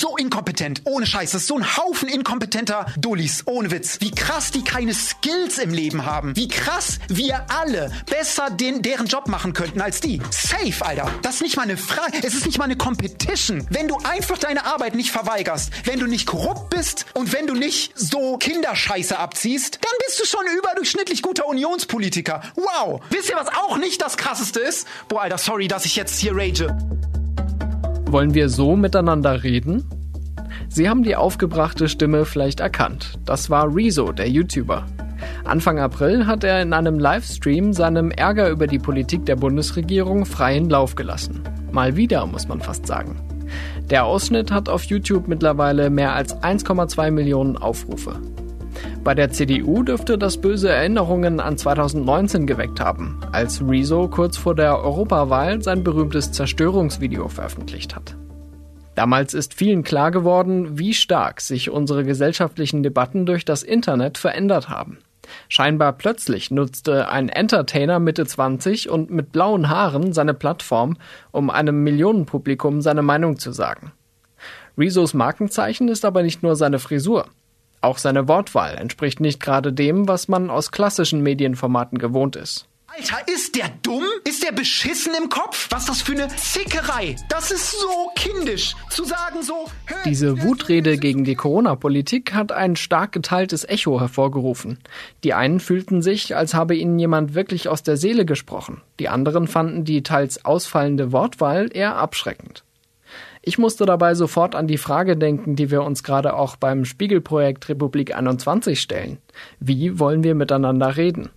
so inkompetent. Ohne Scheiß. Das ist so ein Haufen inkompetenter Dullis. Ohne Witz. Wie krass die keine Skills im Leben haben. Wie krass wir alle besser deren Job machen könnten als die. Safe, Alter. Das ist nicht mal eine Frage. Es ist nicht mal eine Competition. Wenn du einfach deine Arbeit nicht verweigerst, wenn du nicht korrupt bist und wenn du nicht so Kinderscheiße abziehst, dann bist du schon überdurchschnittlich guter Unionspolitiker. Wow. Wisst ihr, was auch nicht das Krasseste ist? Boah, Alter, sorry, dass ich jetzt hier rage. Wollen wir so miteinander reden? Sie haben die aufgebrachte Stimme vielleicht erkannt. Das war Rezo, der YouTuber. Anfang April hat er in einem Livestream seinem Ärger über die Politik der Bundesregierung freien Lauf gelassen. Mal wieder, muss man fast sagen. Der Ausschnitt hat auf YouTube mittlerweile mehr als 1,2 Millionen Aufrufe. Bei der CDU dürfte das böse Erinnerungen an 2019 geweckt haben, als Rezo kurz vor der Europawahl sein berühmtes Zerstörungsvideo veröffentlicht hat. Damals ist vielen klar geworden, wie stark sich unsere gesellschaftlichen Debatten durch das Internet verändert haben. Scheinbar plötzlich nutzte ein Entertainer Mitte 20 und mit blauen Haaren seine Plattform, um einem Millionenpublikum seine Meinung zu sagen. Rezos Markenzeichen ist aber nicht nur seine Frisur. Auch seine Wortwahl entspricht nicht gerade dem, was man aus klassischen Medienformaten gewohnt ist. Alter, ist der dumm? Ist der beschissen im Kopf? Was das für eine Zickerei? Das ist so kindisch, zu sagen so... Diese Wutrede gegen die Corona-Politik hat ein stark geteiltes Echo hervorgerufen. Die einen fühlten sich, als habe ihnen jemand wirklich aus der Seele gesprochen. Die anderen fanden die teils ausfallende Wortwahl eher abschreckend. Ich musste dabei sofort an die Frage denken, die wir uns gerade auch beim Spiegelprojekt Republik 21 stellen. Wie wollen wir miteinander reden?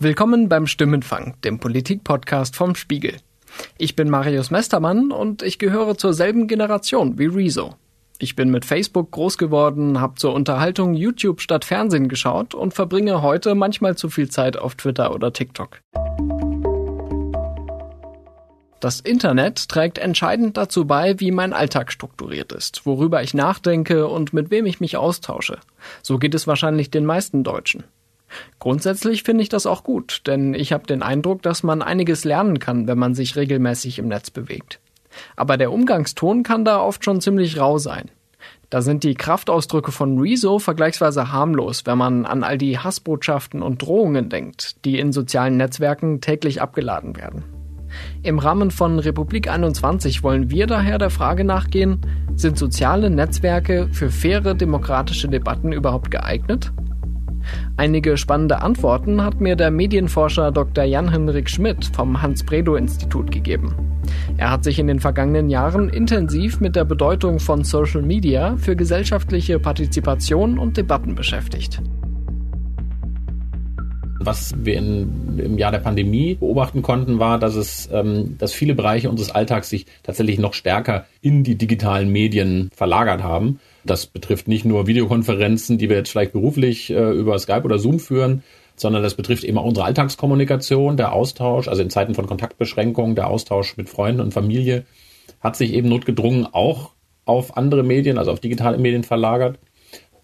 Willkommen beim Stimmenfang, dem Politik-Podcast vom Spiegel. Ich bin Marius Mestermann und ich gehöre zur selben Generation wie Rezo. Ich bin mit Facebook groß geworden, habe zur Unterhaltung YouTube statt Fernsehen geschaut und verbringe heute manchmal zu viel Zeit auf Twitter oder TikTok. Das Internet trägt entscheidend dazu bei, wie mein Alltag strukturiert ist, worüber ich nachdenke und mit wem ich mich austausche. So geht es wahrscheinlich den meisten Deutschen. Grundsätzlich finde ich das auch gut, denn ich habe den Eindruck, dass man einiges lernen kann, wenn man sich regelmäßig im Netz bewegt. Aber der Umgangston kann da oft schon ziemlich rau sein. Da sind die Kraftausdrücke von Rezo vergleichsweise harmlos, wenn man an all die Hassbotschaften und Drohungen denkt, die in sozialen Netzwerken täglich abgeladen werden. Im Rahmen von Republik 21 wollen wir daher der Frage nachgehen, sind soziale Netzwerke für faire demokratische Debatten überhaupt geeignet? Einige spannende Antworten hat mir der Medienforscher Dr. Jan-Hendrik Schmidt vom Hans-Bredow-Institut gegeben. Er hat sich in den vergangenen Jahren intensiv mit der Bedeutung von Social Media für gesellschaftliche Partizipation und Debatten beschäftigt. Was wir im Jahr der Pandemie beobachten konnten, war, dass viele Bereiche unseres Alltags sich tatsächlich noch stärker in die digitalen Medien verlagert haben. Das betrifft nicht nur Videokonferenzen, die wir jetzt vielleicht beruflich über Skype oder Zoom führen, sondern das betrifft eben auch unsere Alltagskommunikation, der Austausch, also in Zeiten von Kontaktbeschränkungen, der Austausch mit Freunden und Familie hat sich eben notgedrungen auch auf andere Medien, also auf digitale Medien verlagert.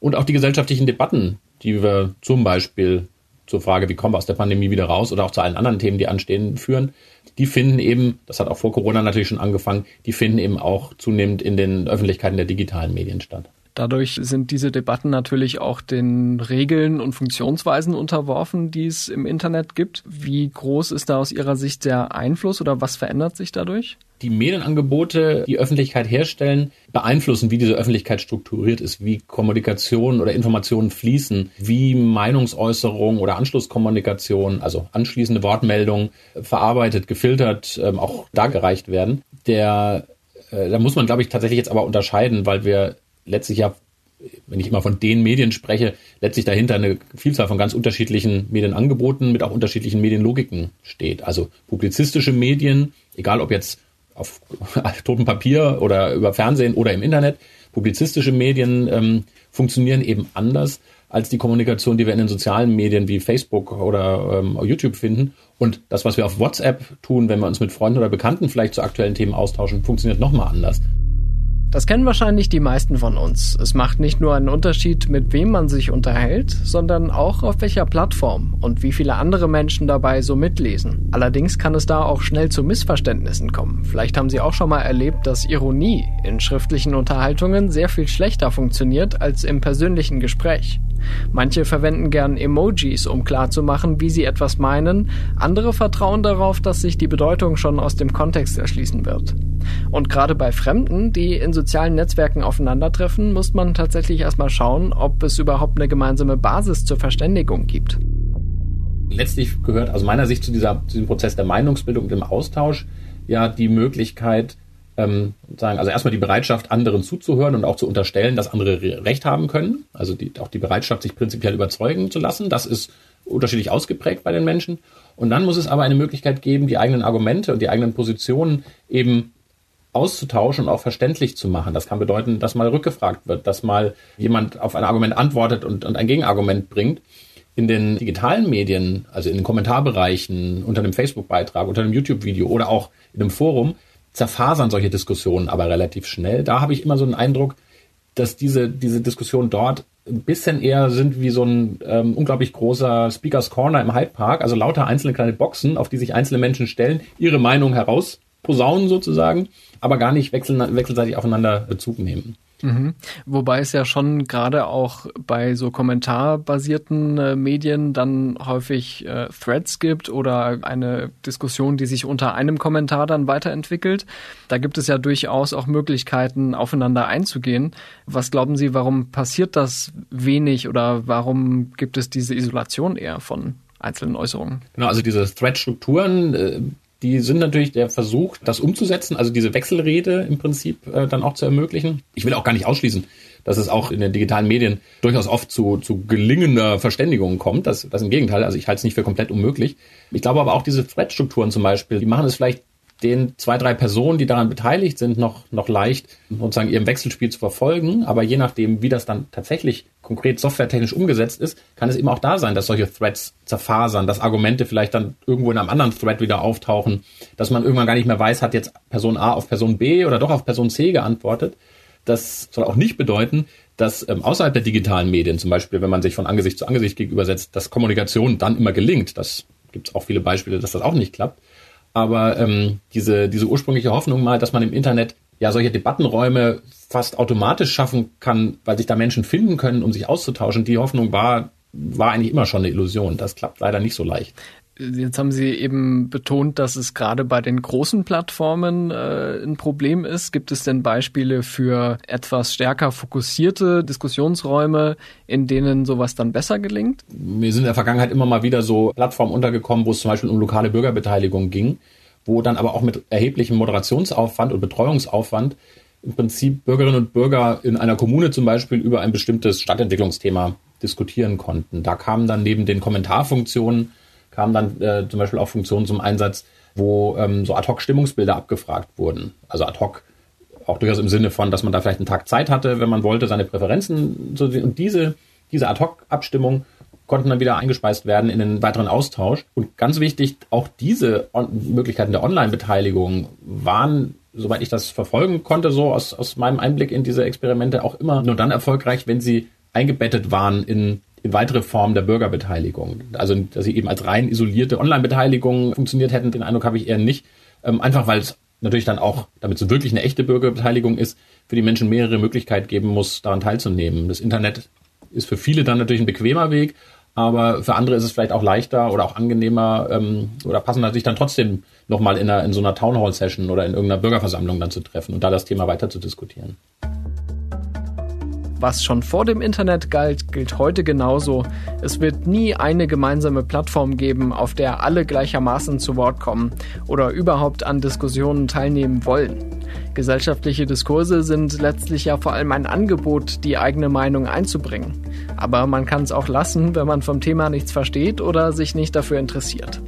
Und auch die gesellschaftlichen Debatten, die wir zum Beispiel zur Frage, wie kommen wir aus der Pandemie wieder raus oder auch zu allen anderen Themen, die anstehen, führen, die finden eben, das hat auch vor Corona natürlich schon angefangen, die finden eben auch zunehmend in den Öffentlichkeiten der digitalen Medien statt. Dadurch sind diese Debatten natürlich auch den Regeln und Funktionsweisen unterworfen, die es im Internet gibt. Wie groß ist da aus Ihrer Sicht der Einfluss oder was verändert sich dadurch? Die Medienangebote, die Öffentlichkeit herstellen, beeinflussen, wie diese Öffentlichkeit strukturiert ist, wie Kommunikation oder Informationen fließen, wie Meinungsäußerung oder Anschlusskommunikation, also anschließende Wortmeldungen, verarbeitet, gefiltert, auch dargereicht werden. Da muss man, glaube ich, tatsächlich jetzt aber unterscheiden, weil wir letztlich ja, wenn ich immer von den Medien spreche, letztlich dahinter eine Vielzahl von ganz unterschiedlichen Medienangeboten mit auch unterschiedlichen Medienlogiken steht. Also publizistische Medien, egal ob jetzt auf totem Papier oder über Fernsehen oder im Internet. Publizistische Medien funktionieren eben anders als die Kommunikation, die wir in den sozialen Medien wie Facebook oder YouTube finden. Und das, was wir auf WhatsApp tun, wenn wir uns mit Freunden oder Bekannten vielleicht zu aktuellen Themen austauschen, funktioniert nochmal anders. Das kennen wahrscheinlich die meisten von uns. Es macht nicht nur einen Unterschied, mit wem man sich unterhält, sondern auch auf welcher Plattform und wie viele andere Menschen dabei so mitlesen. Allerdings kann es da auch schnell zu Missverständnissen kommen. Vielleicht haben Sie auch schon mal erlebt, dass Ironie in schriftlichen Unterhaltungen sehr viel schlechter funktioniert als im persönlichen Gespräch. Manche verwenden gern Emojis, um klarzumachen, wie sie etwas meinen. Andere vertrauen darauf, dass sich die Bedeutung schon aus dem Kontext erschließen wird. Und gerade bei Fremden, die in sozialen Netzwerken aufeinandertreffen, muss man tatsächlich erstmal schauen, ob es überhaupt eine gemeinsame Basis zur Verständigung gibt. Letztlich gehört aus meiner Sicht zu diesem Prozess der Meinungsbildung und dem Austausch ja die Möglichkeit, also erstmal die Bereitschaft, anderen zuzuhören und auch zu unterstellen, dass andere Recht haben können. Also auch die Bereitschaft, sich prinzipiell überzeugen zu lassen. Das ist unterschiedlich ausgeprägt bei den Menschen. Und dann muss es aber eine Möglichkeit geben, die eigenen Argumente und die eigenen Positionen eben auszutauschen und auch verständlich zu machen. Das kann bedeuten, dass mal rückgefragt wird, dass mal jemand auf ein Argument antwortet und ein Gegenargument bringt. In den digitalen Medien, also in den Kommentarbereichen, unter einem Facebook-Beitrag, unter einem YouTube-Video oder auch in einem Forum, zerfasern solche Diskussionen aber relativ schnell. Da habe ich immer so einen Eindruck, dass diese Diskussionen dort ein bisschen eher sind wie so ein unglaublich großer Speakers Corner im Hyde Park, also lauter einzelne kleine Boxen, auf die sich einzelne Menschen stellen, ihre Meinung herausposaunen sozusagen, aber gar nicht wechselseitig aufeinander Bezug nehmen. Mhm. Wobei es ja schon gerade auch bei so kommentarbasierten Medien dann häufig Threads gibt oder eine Diskussion, die sich unter einem Kommentar dann weiterentwickelt. Da gibt es ja durchaus auch Möglichkeiten, aufeinander einzugehen. Was glauben Sie, warum passiert das wenig oder warum gibt es diese Isolation eher von einzelnen Äußerungen? Genau, also diese Thread-Strukturen, die sind natürlich der Versuch, das umzusetzen, also diese Wechselrede im Prinzip dann auch zu ermöglichen. Ich will auch gar nicht ausschließen, dass es auch in den digitalen Medien durchaus oft zu gelingender Verständigung kommt. Das im Gegenteil, also ich halte es nicht für komplett unmöglich. Ich glaube aber auch diese Thread-Strukturen zum Beispiel, die machen es vielleicht den 2-3 Personen, die daran beteiligt sind, noch leicht, sozusagen ihrem Wechselspiel zu verfolgen. Aber je nachdem, wie das dann tatsächlich konkret softwaretechnisch umgesetzt ist, kann es eben auch da sein, dass solche Threads zerfasern, dass Argumente vielleicht dann irgendwo in einem anderen Thread wieder auftauchen, dass man irgendwann gar nicht mehr weiß, hat jetzt Person A auf Person B oder doch auf Person C geantwortet. Das soll auch nicht bedeuten, dass außerhalb der digitalen Medien zum Beispiel, wenn man sich von Angesicht zu Angesicht gegenübersetzt, dass Kommunikation dann immer gelingt. Das gibt es auch viele Beispiele, dass das auch nicht klappt. Aber diese ursprüngliche Hoffnung mal, dass man im Internet ja solche Debattenräume fast automatisch schaffen kann, weil sich da Menschen finden können, um sich auszutauschen, die Hoffnung war eigentlich immer schon eine Illusion. Das klappt leider nicht so leicht. Jetzt haben Sie eben betont, dass es gerade bei den großen Plattformen ein Problem ist. Gibt es denn Beispiele für etwas stärker fokussierte Diskussionsräume, in denen sowas dann besser gelingt? Mir sind in der Vergangenheit immer mal wieder so Plattformen untergekommen, wo es zum Beispiel um lokale Bürgerbeteiligung ging, wo dann aber auch mit erheblichem Moderationsaufwand und Betreuungsaufwand im Prinzip Bürgerinnen und Bürger in einer Kommune zum Beispiel über ein bestimmtes Stadtentwicklungsthema diskutieren konnten. Da kamen dann neben den Kommentarfunktionen kamen dann zum Beispiel auch Funktionen zum Einsatz, wo so Ad-Hoc-Stimmungsbilder abgefragt wurden. Also Ad-Hoc auch durchaus im Sinne von, dass man da vielleicht einen Tag Zeit hatte, wenn man wollte, seine Präferenzen zu sehen. Und diese Ad-Hoc-Abstimmung konnten dann wieder eingespeist werden in den weiteren Austausch. Und ganz wichtig, auch diese Möglichkeiten der Online-Beteiligung waren, soweit ich das verfolgen konnte, so aus meinem Einblick in diese Experimente auch immer nur dann erfolgreich, wenn sie eingebettet waren in weitere Formen der Bürgerbeteiligung. Also, dass sie eben als rein isolierte Online-Beteiligung funktioniert hätten, den Eindruck habe ich eher nicht. Einfach, weil es natürlich dann auch, damit es wirklich eine echte Bürgerbeteiligung ist, für die Menschen mehrere Möglichkeiten geben muss, daran teilzunehmen. Das Internet ist für viele dann natürlich ein bequemer Weg, aber für andere ist es vielleicht auch leichter oder auch angenehmer oder passender, sich dann trotzdem nochmal in so einer Townhall-Session oder in irgendeiner Bürgerversammlung dann zu treffen und da das Thema weiter zu diskutieren. Was schon vor dem Internet galt, gilt heute genauso. Es wird nie eine gemeinsame Plattform geben, auf der alle gleichermaßen zu Wort kommen oder überhaupt an Diskussionen teilnehmen wollen. Gesellschaftliche Diskurse sind letztlich ja vor allem ein Angebot, die eigene Meinung einzubringen. Aber man kann es auch lassen, wenn man vom Thema nichts versteht oder sich nicht dafür interessiert.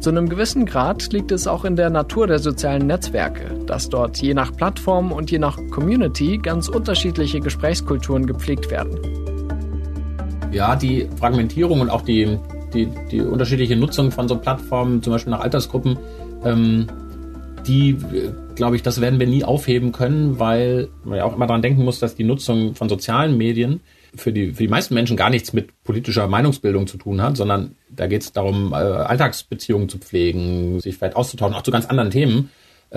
Zu einem gewissen Grad liegt es auch in der Natur der sozialen Netzwerke, dass dort je nach Plattform und je nach Community ganz unterschiedliche Gesprächskulturen gepflegt werden. Ja, die Fragmentierung und auch die unterschiedliche Nutzung von so Plattformen, zum Beispiel nach Altersgruppen, die, glaube ich, das werden wir nie aufheben können, weil man ja auch immer daran denken muss, dass die Nutzung von sozialen Medien für die meisten Menschen gar nichts mit politischer Meinungsbildung zu tun hat, sondern da geht es darum, Alltagsbeziehungen zu pflegen, sich vielleicht auszutauschen, auch zu ganz anderen Themen,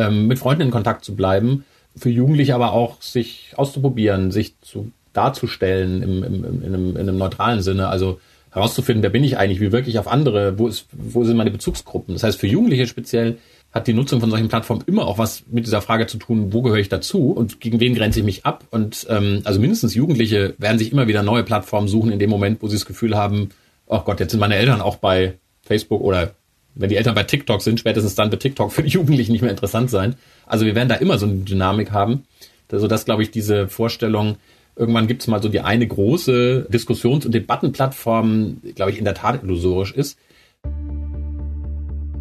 mit Freunden in Kontakt zu bleiben, für Jugendliche aber auch sich auszuprobieren, sich zu darzustellen in einem neutralen Sinne, also herauszufinden, wer bin ich eigentlich, wie wirklich auf andere, wo sind meine Bezugsgruppen. Das heißt, für Jugendliche speziell hat die Nutzung von solchen Plattformen immer auch was mit dieser Frage zu tun, wo gehöre ich dazu und gegen wen grenze ich mich ab? Und also mindestens Jugendliche werden sich immer wieder neue Plattformen suchen in dem Moment, wo sie das Gefühl haben, oh Gott, jetzt sind meine Eltern auch bei Facebook, oder wenn die Eltern bei TikTok sind, spätestens dann wird TikTok für die Jugendlichen nicht mehr interessant sein. Also wir werden da immer so eine Dynamik haben, sodass, glaube ich, diese Vorstellung, irgendwann gibt es mal so die eine große Diskussions- und Debattenplattform, glaube ich, in der Tat illusorisch ist.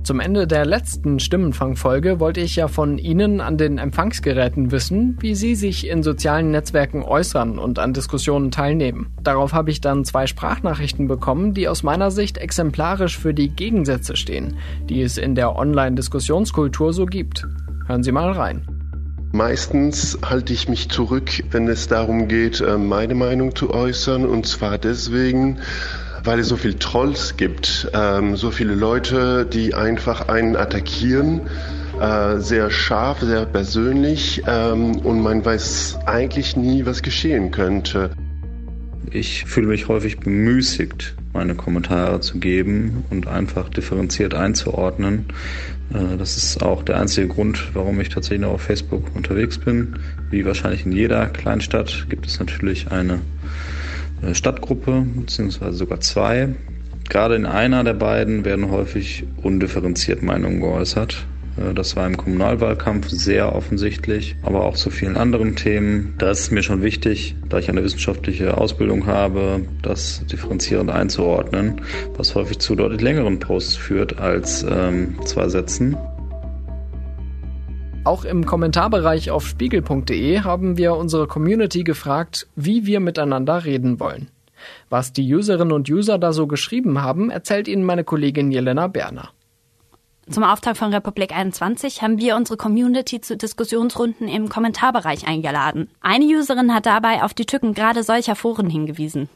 Zum Ende der letzten Stimmenfangfolge wollte ich ja von Ihnen an den Empfangsgeräten wissen, wie Sie sich in sozialen Netzwerken äußern und an Diskussionen teilnehmen. Darauf habe ich dann 2 Sprachnachrichten bekommen, die aus meiner Sicht exemplarisch für die Gegensätze stehen, die es in der Online-Diskussionskultur so gibt. Hören Sie mal rein. Meistens halte ich mich zurück, wenn es darum geht, meine Meinung zu äußern, und zwar deswegen, weil es so viel Trolls gibt, so viele Leute, die einfach einen attackieren, sehr scharf, sehr persönlich, und man weiß eigentlich nie, was geschehen könnte. Ich fühle mich häufig bemüßigt, meine Kommentare zu geben und einfach differenziert einzuordnen. Das ist auch der einzige Grund, warum ich tatsächlich noch auf Facebook unterwegs bin. Wie wahrscheinlich in jeder Kleinstadt gibt es natürlich eine Stadtgruppe, beziehungsweise sogar 2. Gerade in einer der beiden werden häufig undifferenziert Meinungen geäußert. Das war im Kommunalwahlkampf sehr offensichtlich, aber auch zu vielen anderen Themen. Da ist es mir schon wichtig, da ich eine wissenschaftliche Ausbildung habe, das differenzierend einzuordnen, was häufig zu deutlich längeren Posts führt als 2 Sätzen. Auch im Kommentarbereich auf spiegel.de haben wir unsere Community gefragt, wie wir miteinander reden wollen. Was die Userinnen und User da so geschrieben haben, erzählt Ihnen meine Kollegin Jelena Berner. Zum Auftrag von Republik 21 haben wir unsere Community zu Diskussionsrunden im Kommentarbereich eingeladen. Eine Userin hat dabei auf die Tücken gerade solcher Foren hingewiesen.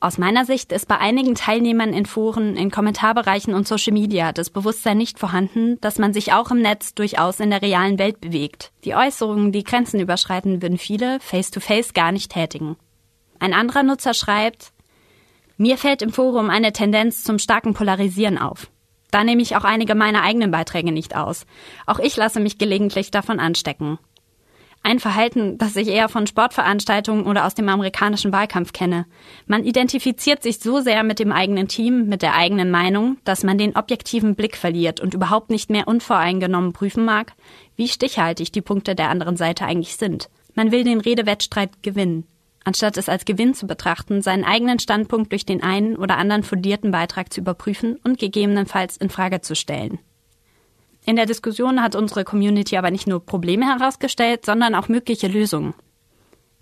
Aus meiner Sicht ist bei einigen Teilnehmern in Foren, in Kommentarbereichen und Social Media das Bewusstsein nicht vorhanden, dass man sich auch im Netz durchaus in der realen Welt bewegt. Die Äußerungen, die Grenzen überschreiten, würden viele face-to-face gar nicht tätigen. Ein anderer Nutzer schreibt: Mir fällt im Forum eine Tendenz zum starken Polarisieren auf. Da nehme ich auch einige meiner eigenen Beiträge nicht aus. Auch ich lasse mich gelegentlich davon anstecken. Ein Verhalten, das ich eher von Sportveranstaltungen oder aus dem amerikanischen Wahlkampf kenne. Man identifiziert sich so sehr mit dem eigenen Team, mit der eigenen Meinung, dass man den objektiven Blick verliert und überhaupt nicht mehr unvoreingenommen prüfen mag, wie stichhaltig die Punkte der anderen Seite eigentlich sind. Man will den Redewettstreit gewinnen. Anstatt es als Gewinn zu betrachten, seinen eigenen Standpunkt durch den einen oder anderen fundierten Beitrag zu überprüfen und gegebenenfalls in Frage zu stellen. In der Diskussion hat unsere Community aber nicht nur Probleme herausgestellt, sondern auch mögliche Lösungen.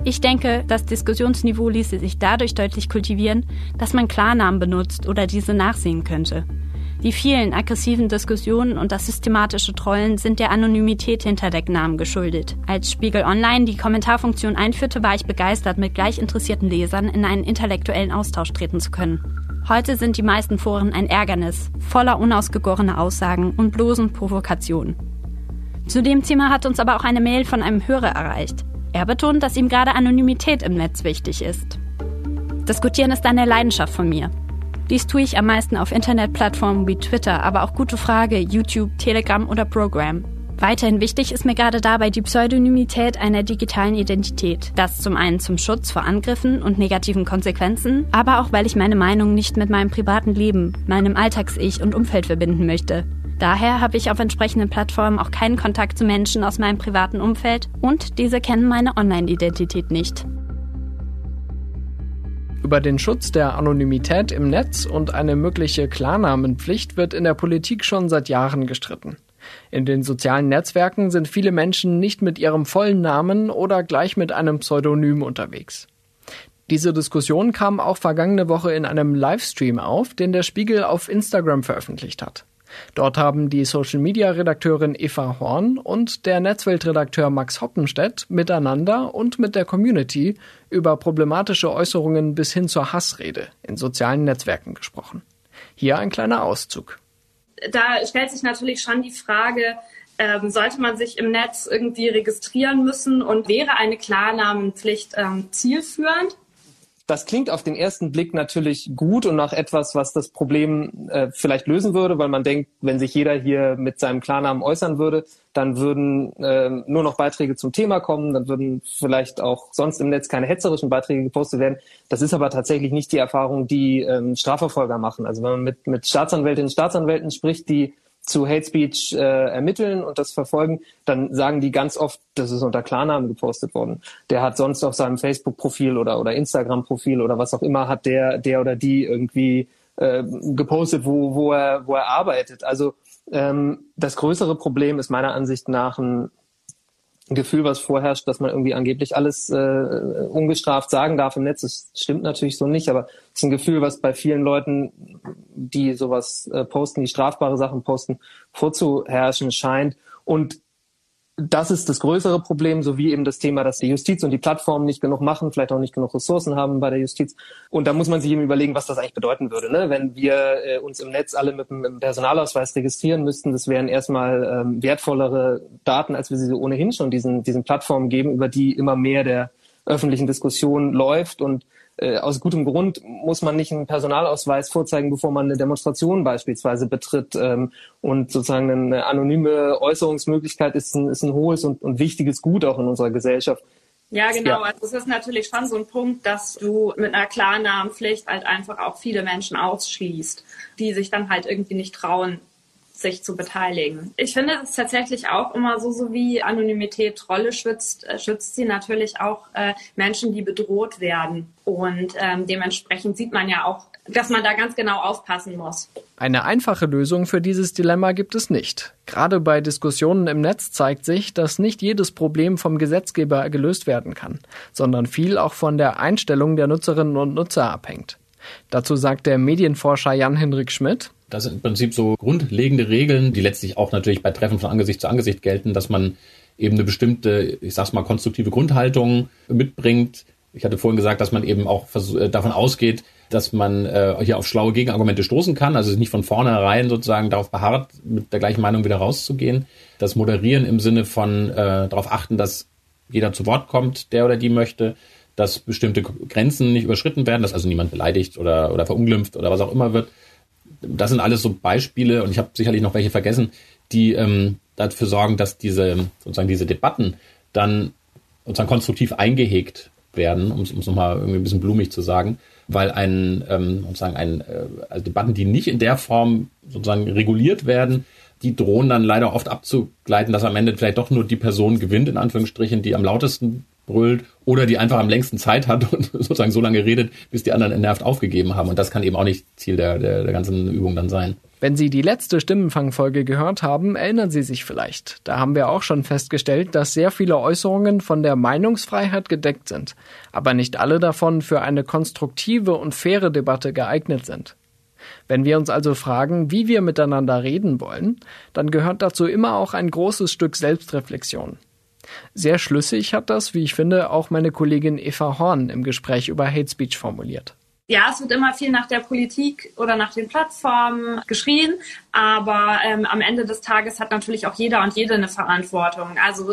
Ich denke, das Diskussionsniveau ließe sich dadurch deutlich kultivieren, dass man Klarnamen benutzt oder diese nachsehen könnte. Die vielen aggressiven Diskussionen und das systematische Trollen sind der Anonymität hinter Decknamen geschuldet. Als Spiegel Online die Kommentarfunktion einführte, war ich begeistert, mit gleich interessierten Lesern in einen intellektuellen Austausch treten zu können. Heute sind die meisten Foren ein Ärgernis, voller unausgegorener Aussagen und bloßen Provokationen. Zu dem Thema hat uns aber auch eine Mail von einem Hörer erreicht. Er betont, dass ihm gerade Anonymität im Netz wichtig ist. Diskutieren ist eine Leidenschaft von mir. Dies tue ich am meisten auf Internetplattformen wie Twitter, aber auch Gute Frage, YouTube, Telegram oder Program. Weiterhin wichtig ist mir gerade dabei die Pseudonymität einer digitalen Identität. Das zum einen zum Schutz vor Angriffen und negativen Konsequenzen, aber auch weil ich meine Meinung nicht mit meinem privaten Leben, meinem Alltags-Ich und Umfeld verbinden möchte. Daher habe ich auf entsprechenden Plattformen auch keinen Kontakt zu Menschen aus meinem privaten Umfeld und diese kennen meine Online-Identität nicht. Über den Schutz der Anonymität im Netz und eine mögliche Klarnamenpflicht wird in der Politik schon seit Jahren gestritten. In den sozialen Netzwerken sind viele Menschen nicht mit ihrem vollen Namen oder gleich mit einem Pseudonym unterwegs. Diese Diskussion kam auch vergangene Woche in einem Livestream auf, den der Spiegel auf Instagram veröffentlicht hat. Dort haben die Social-Media-Redakteurin Eva Horn und der Netzweltredakteur Max Hoppenstedt miteinander und mit der Community über problematische Äußerungen bis hin zur Hassrede in sozialen Netzwerken gesprochen. Hier ein kleiner Auszug. Da stellt sich natürlich schon die Frage, sollte man sich im Netz irgendwie registrieren müssen und wäre eine Klarnamenpflicht zielführend? Das klingt auf den ersten Blick natürlich gut und nach etwas, was das Problem vielleicht lösen würde, weil man denkt, wenn sich jeder hier mit seinem Klarnamen äußern würde, dann würden nur noch Beiträge zum Thema kommen, dann würden vielleicht auch sonst im Netz keine hetzerischen Beiträge gepostet werden. Das ist aber tatsächlich nicht die Erfahrung, die Strafverfolger machen. Also wenn man mit Staatsanwältinnen und Staatsanwälten spricht, die zu Hate Speech ermitteln und das verfolgen, dann sagen die ganz oft, das ist unter Klarnamen gepostet worden. Der hat sonst auf seinem Facebook-Profil oder Instagram-Profil oder was auch immer, hat der oder die irgendwie gepostet, wo er arbeitet. Also das größere Problem ist meiner Ansicht nach ein Gefühl, was vorherrscht, dass man irgendwie angeblich alles ungestraft sagen darf im Netz. Das stimmt natürlich so nicht, aber es ist ein Gefühl, was bei vielen Leuten, die sowas posten, die strafbare Sachen posten, vorzuherrschen scheint. Und das ist das größere Problem, sowie eben das Thema, dass die Justiz und die Plattformen nicht genug machen, vielleicht auch nicht genug Ressourcen haben bei der Justiz. Und da muss man sich eben überlegen, was das eigentlich bedeuten würde, ne? Wenn wir uns im Netz alle mit einem Personalausweis registrieren müssten, das wären erstmal wertvollere Daten, als wir sie ohnehin schon diesen Plattformen geben, über die immer mehr der öffentlichen Diskussion läuft. Und aus gutem Grund muss man nicht einen Personalausweis vorzeigen, bevor man eine Demonstration beispielsweise betritt. Und sozusagen eine anonyme Äußerungsmöglichkeit ist ein hohes und wichtiges Gut auch in unserer Gesellschaft. Ja, genau. Ja. Also es ist natürlich schon so ein Punkt, dass du mit einer Klarnamenpflicht halt einfach auch viele Menschen ausschließt, die sich dann halt irgendwie nicht trauen, sich zu beteiligen. Ich finde es tatsächlich auch immer so wie Anonymität Trolle schützt sie natürlich auch Menschen, die bedroht werden. Und dementsprechend sieht man ja auch, dass man da ganz genau aufpassen muss. Eine einfache Lösung für dieses Dilemma gibt es nicht. Gerade bei Diskussionen im Netz zeigt sich, dass nicht jedes Problem vom Gesetzgeber gelöst werden kann, sondern viel auch von der Einstellung der Nutzerinnen und Nutzer abhängt. Dazu sagt der Medienforscher Jan-Hendrik Schmidt: Das sind im Prinzip so grundlegende Regeln, die letztlich auch natürlich bei Treffen von Angesicht zu Angesicht gelten, dass man eben eine bestimmte, ich sag's mal, konstruktive Grundhaltung mitbringt. Ich hatte vorhin gesagt, dass man eben auch davon ausgeht, dass man hier auf schlaue Gegenargumente stoßen kann, also nicht von vornherein sozusagen darauf beharrt, mit der gleichen Meinung wieder rauszugehen. Das Moderieren im Sinne von darauf achten, dass jeder zu Wort kommt, der oder die möchte, dass bestimmte Grenzen nicht überschritten werden, dass also niemand beleidigt oder verunglimpft oder was auch immer wird. Das sind alles so Beispiele, und ich habe sicherlich noch welche vergessen, die dafür sorgen, dass diese Debatten dann sozusagen konstruktiv eingehegt werden, um es nochmal irgendwie ein bisschen blumig zu sagen, weil Debatten, die nicht in der Form sozusagen reguliert werden, die drohen dann leider oft abzugleiten, dass am Ende vielleicht doch nur die Person gewinnt, in Anführungsstrichen, die am lautesten brüllt oder die einfach am längsten Zeit hat und sozusagen so lange redet, bis die anderen entnervt aufgegeben haben. Und das kann eben auch nicht Ziel der ganzen Übung dann sein. Wenn Sie die letzte Stimmenfangfolge gehört haben, erinnern Sie sich vielleicht. Da haben wir auch schon festgestellt, dass sehr viele Äußerungen von der Meinungsfreiheit gedeckt sind, aber nicht alle davon für eine konstruktive und faire Debatte geeignet sind. Wenn wir uns also fragen, wie wir miteinander reden wollen, dann gehört dazu immer auch ein großes Stück Selbstreflexion. Sehr schlüssig hat das, wie ich finde, auch meine Kollegin Eva Horn im Gespräch über Hate Speech formuliert. Ja, es wird immer viel nach der Politik oder nach den Plattformen geschrien, aber am Ende des Tages hat natürlich auch jeder und jede eine Verantwortung. Also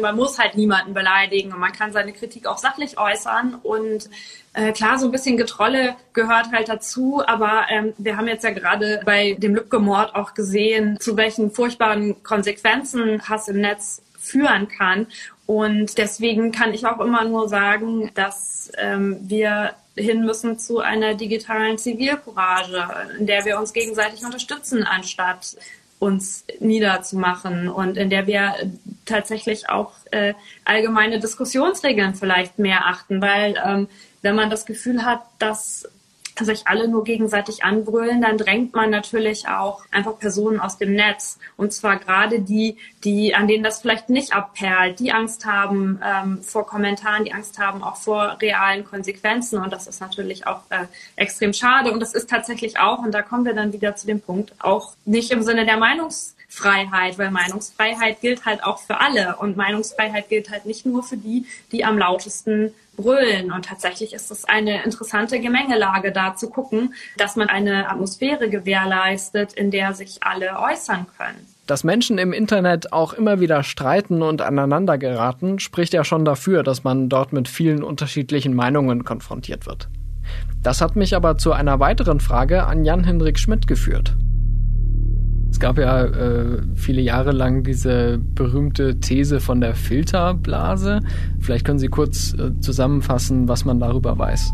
man muss halt niemanden beleidigen und man kann seine Kritik auch sachlich äußern. Und klar, so ein bisschen Getrolle gehört halt dazu, aber wir haben jetzt ja gerade bei dem Lübcke-Mord auch gesehen, zu welchen furchtbaren Konsequenzen Hass im Netz führen kann. Und deswegen kann ich auch immer nur sagen, dass wir hin müssen zu einer digitalen Zivilcourage, in der wir uns gegenseitig unterstützen, anstatt uns niederzumachen, und in der wir tatsächlich auch allgemeine Diskussionsregeln vielleicht mehr achten, weil wenn man das Gefühl hat, dass sich alle nur gegenseitig anbrüllen, dann drängt man natürlich auch einfach Personen aus dem Netz. Und zwar gerade die, an denen das vielleicht nicht abperlt, die Angst haben vor Kommentaren, die Angst haben auch vor realen Konsequenzen. Und das ist natürlich auch extrem schade. Und das ist tatsächlich auch, und da kommen wir dann wieder zu dem Punkt, auch nicht im Sinne der Meinungsfreiheit, weil Meinungsfreiheit gilt halt auch für alle. Und Meinungsfreiheit gilt halt nicht nur für die, die am lautesten brüllen. Und tatsächlich ist es eine interessante Gemengelage, da zu gucken, dass man eine Atmosphäre gewährleistet, in der sich alle äußern können. Dass Menschen im Internet auch immer wieder streiten und aneinander geraten, spricht ja schon dafür, dass man dort mit vielen unterschiedlichen Meinungen konfrontiert wird. Das hat mich aber zu einer weiteren Frage an Jan-Hendrik Schmidt geführt. Es gab ja viele Jahre lang diese berühmte These von der Filterblase. Vielleicht können Sie kurz zusammenfassen, was man darüber weiß.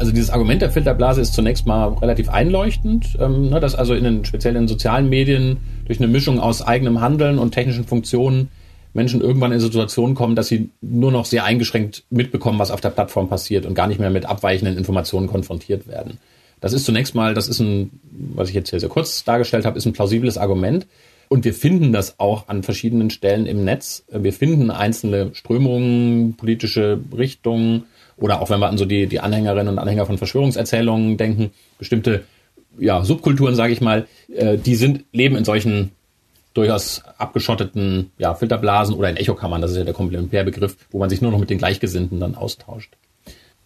Also dieses Argument der Filterblase ist zunächst mal relativ einleuchtend, dass also speziell in sozialen Medien durch eine Mischung aus eigenem Handeln und technischen Funktionen Menschen irgendwann in Situationen kommen, dass sie nur noch sehr eingeschränkt mitbekommen, was auf der Plattform passiert und gar nicht mehr mit abweichenden Informationen konfrontiert werden. Das ist zunächst mal, was ich jetzt hier sehr kurz dargestellt habe, ist ein plausibles Argument. Und wir finden das auch an verschiedenen Stellen im Netz. Wir finden einzelne Strömungen, politische Richtungen oder auch wenn wir an so die Anhängerinnen und Anhänger von Verschwörungserzählungen denken, bestimmte Subkulturen, sage ich mal, die leben in solchen durchaus abgeschotteten Filterblasen oder in Echokammern, das ist ja der Komplementärbegriff, wo man sich nur noch mit den Gleichgesinnten dann austauscht.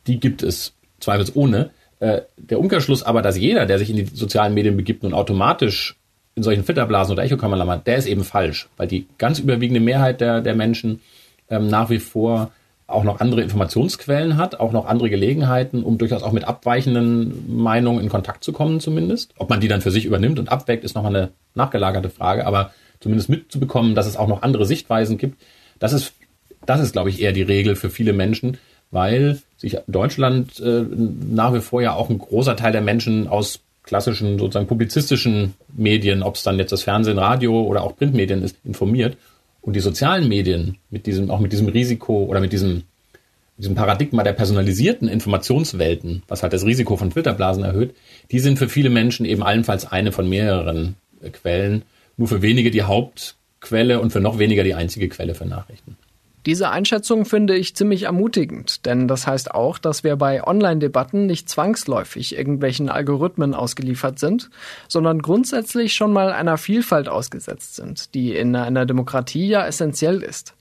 Die gibt es zweifelsohne. Der Umkehrschluss aber, dass jeder, der sich in die sozialen Medien begibt, nun automatisch in solchen Filterblasen oder Echokammern landet, der ist eben falsch, weil die ganz überwiegende Mehrheit der Menschen nach wie vor auch noch andere Informationsquellen hat, auch noch andere Gelegenheiten, um durchaus auch mit abweichenden Meinungen in Kontakt zu kommen zumindest. Ob man die dann für sich übernimmt und abwägt, ist nochmal eine nachgelagerte Frage, aber zumindest mitzubekommen, dass es auch noch andere Sichtweisen gibt, das ist glaube ich, eher die Regel für viele Menschen, weil sich in Deutschland nach wie vor ja auch ein großer Teil der Menschen aus klassischen, sozusagen publizistischen Medien, ob es dann jetzt das Fernsehen, Radio oder auch Printmedien ist, informiert. Und die sozialen Medien mit diesem Risiko oder mit diesem Paradigma der personalisierten Informationswelten, was halt das Risiko von Filterblasen erhöht, die sind für viele Menschen eben allenfalls eine von mehreren Quellen, nur für wenige die Hauptquelle und für noch weniger die einzige Quelle für Nachrichten. Diese Einschätzung finde ich ziemlich ermutigend, denn das heißt auch, dass wir bei Online-Debatten nicht zwangsläufig irgendwelchen Algorithmen ausgeliefert sind, sondern grundsätzlich schon mal einer Vielfalt ausgesetzt sind, die in einer Demokratie ja essentiell ist.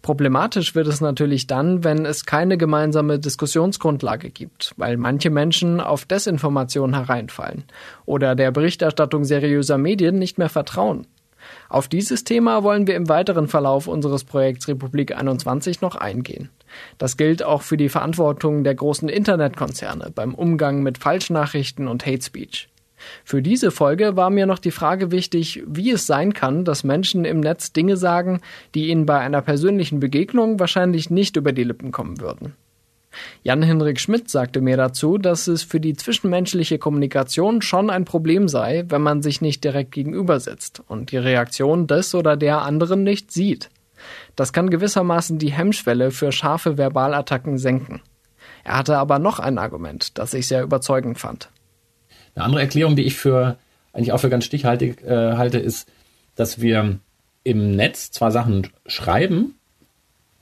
Problematisch wird es natürlich dann, wenn es keine gemeinsame Diskussionsgrundlage gibt, weil manche Menschen auf Desinformation hereinfallen oder der Berichterstattung seriöser Medien nicht mehr vertrauen. Auf dieses Thema wollen wir im weiteren Verlauf unseres Projekts Republik 21 noch eingehen. Das gilt auch für die Verantwortung der großen Internetkonzerne beim Umgang mit Falschnachrichten und Hate Speech. Für diese Folge war mir noch die Frage wichtig, wie es sein kann, dass Menschen im Netz Dinge sagen, die ihnen bei einer persönlichen Begegnung wahrscheinlich nicht über die Lippen kommen würden. Jan-Hendrik Schmidt sagte mir dazu, dass es für die zwischenmenschliche Kommunikation schon ein Problem sei, wenn man sich nicht direkt gegenüber sitzt und die Reaktion des oder der anderen nicht sieht. Das kann gewissermaßen die Hemmschwelle für scharfe Verbalattacken senken. Er hatte aber noch ein Argument, das ich sehr überzeugend fand. Eine andere Erklärung, die ich eigentlich auch für ganz stichhaltig halte, ist, dass wir im Netz zwar Sachen schreiben,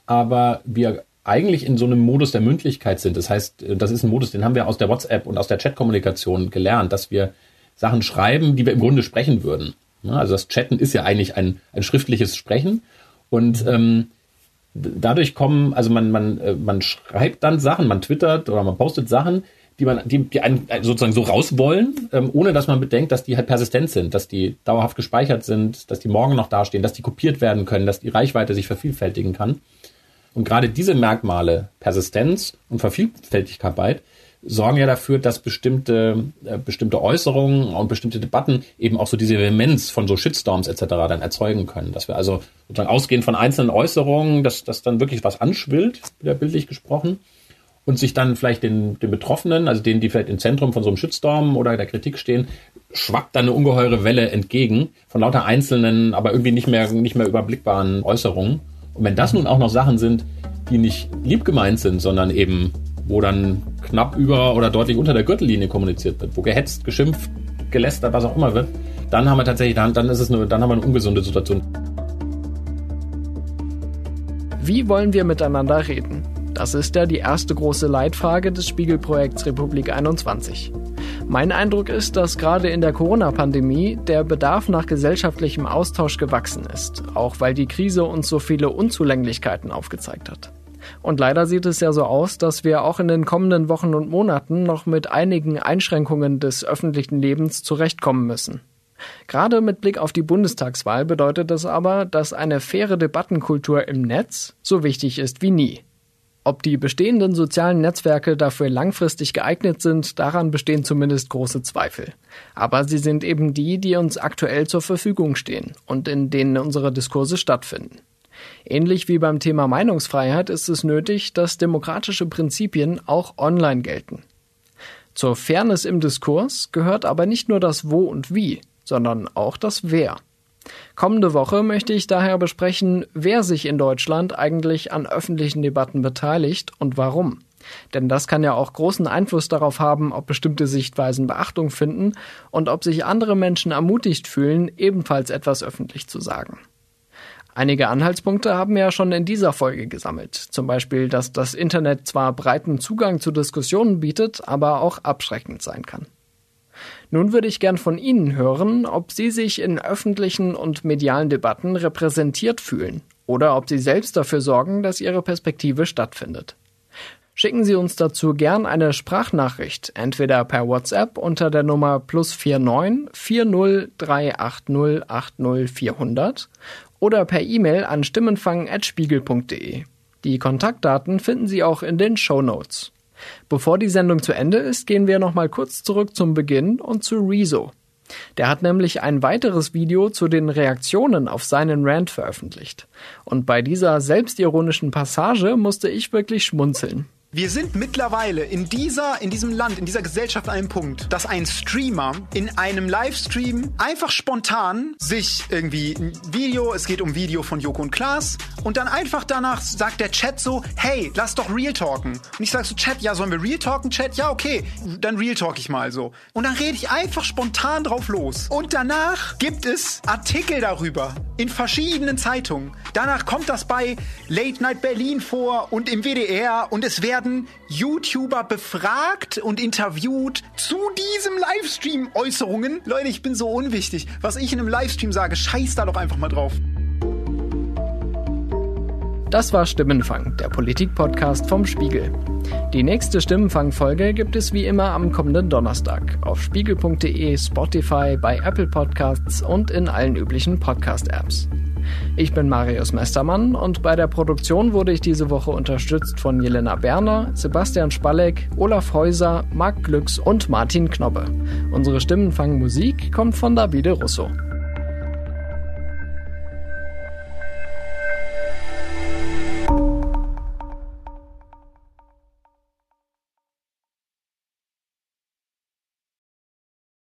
aber wir eigentlich in so einem Modus der Mündlichkeit sind. Das heißt, das ist ein Modus, den haben wir aus der WhatsApp und aus der Chatkommunikation gelernt, dass wir Sachen schreiben, die wir im Grunde sprechen würden. Also das Chatten ist ja eigentlich ein schriftliches Sprechen und dadurch man schreibt dann Sachen, man twittert oder man postet Sachen, die einen sozusagen so raus wollen, ohne dass man bedenkt, dass die halt persistent sind, dass die dauerhaft gespeichert sind, dass die morgen noch dastehen, dass die kopiert werden können, dass die Reichweite sich vervielfältigen kann. Und gerade diese Merkmale, Persistenz und Vervielfältigkeit, sorgen ja dafür, dass bestimmte Äußerungen und bestimmte Debatten eben auch so diese Vehemenz von so Shitstorms etc. dann erzeugen können. Dass wir also sozusagen ausgehend von einzelnen Äußerungen, dass dann wirklich was anschwillt, wieder bildlich gesprochen, und sich dann vielleicht den Betroffenen, also denen, die vielleicht im Zentrum von so einem Shitstorm oder der Kritik stehen, schwappt dann eine ungeheure Welle entgegen von lauter einzelnen, aber irgendwie nicht mehr überblickbaren Äußerungen. Und wenn das nun auch noch Sachen sind, die nicht lieb gemeint sind, sondern eben wo dann knapp über oder deutlich unter der Gürtellinie kommuniziert wird, wo gehetzt, geschimpft, gelästert, was auch immer wird, dann haben wir tatsächlich, dann haben wir eine ungesunde Situation. Wie wollen wir miteinander reden? Das ist ja die erste große Leitfrage des Spiegel-Projekts Republik 21. Mein Eindruck ist, dass gerade in der Corona-Pandemie der Bedarf nach gesellschaftlichem Austausch gewachsen ist, auch weil die Krise uns so viele Unzulänglichkeiten aufgezeigt hat. Und leider sieht es ja so aus, dass wir auch in den kommenden Wochen und Monaten noch mit einigen Einschränkungen des öffentlichen Lebens zurechtkommen müssen. Gerade mit Blick auf die Bundestagswahl bedeutet das aber, dass eine faire Debattenkultur im Netz so wichtig ist wie nie. Ob die bestehenden sozialen Netzwerke dafür langfristig geeignet sind, daran bestehen zumindest große Zweifel. Aber sie sind eben die, die uns aktuell zur Verfügung stehen und in denen unsere Diskurse stattfinden. Ähnlich wie beim Thema Meinungsfreiheit ist es nötig, dass demokratische Prinzipien auch online gelten. Zur Fairness im Diskurs gehört aber nicht nur das Wo und Wie, sondern auch das Wer. Kommende Woche möchte ich daher besprechen, wer sich in Deutschland eigentlich an öffentlichen Debatten beteiligt und warum. Denn das kann ja auch großen Einfluss darauf haben, ob bestimmte Sichtweisen Beachtung finden und ob sich andere Menschen ermutigt fühlen, ebenfalls etwas öffentlich zu sagen. Einige Anhaltspunkte haben wir ja schon in dieser Folge gesammelt. Zum Beispiel, dass das Internet zwar breiten Zugang zu Diskussionen bietet, aber auch abschreckend sein kann. Nun würde ich gern von Ihnen hören, ob Sie sich in öffentlichen und medialen Debatten repräsentiert fühlen oder ob Sie selbst dafür sorgen, dass Ihre Perspektive stattfindet. Schicken Sie uns dazu gern eine Sprachnachricht, entweder per WhatsApp unter der Nummer +49 40380 80400 oder per E-Mail an stimmenfang@spiegel.de. Die Kontaktdaten finden Sie auch in den Shownotes. Bevor die Sendung zu Ende ist, gehen wir nochmal kurz zurück zum Beginn und zu Rezo. Der hat nämlich ein weiteres Video zu den Reaktionen auf seinen Rant veröffentlicht. Und bei dieser selbstironischen Passage musste ich wirklich schmunzeln. Wir sind mittlerweile in diesem Land, in dieser Gesellschaft an einem Punkt, dass ein Streamer in einem Livestream einfach spontan sich irgendwie ein Video, es geht um Video von Joko und Klaas, und dann einfach danach sagt der Chat so, hey, lass doch Real talken. Und ich sag so, Chat, ja, sollen wir Real talken? Chat, ja, okay, dann Real talk ich mal so. Und dann rede ich einfach spontan drauf los. Und danach gibt es Artikel darüber in verschiedenen Zeitungen. Danach kommt das bei Late Night Berlin vor und im WDR und es werden YouTuber befragt und interviewt zu diesem Livestream Äußerungen. Leute, ich bin so unwichtig. Was ich in einem Livestream sage, scheiß da doch einfach mal drauf. Das war Stimmenfang, der Politik-Podcast vom Spiegel. Die nächste Stimmenfang-Folge gibt es wie immer am kommenden Donnerstag auf spiegel.de, Spotify, bei Apple Podcasts und in allen üblichen Podcast-Apps. Ich bin Marius Mestermann und bei der Produktion wurde ich diese Woche unterstützt von Jelena Berner, Sebastian Spallek, Olaf Häuser, Marc Glücks und Martin Knobbe. Unsere Stimmenfang-Musik kommt von Davide Russo.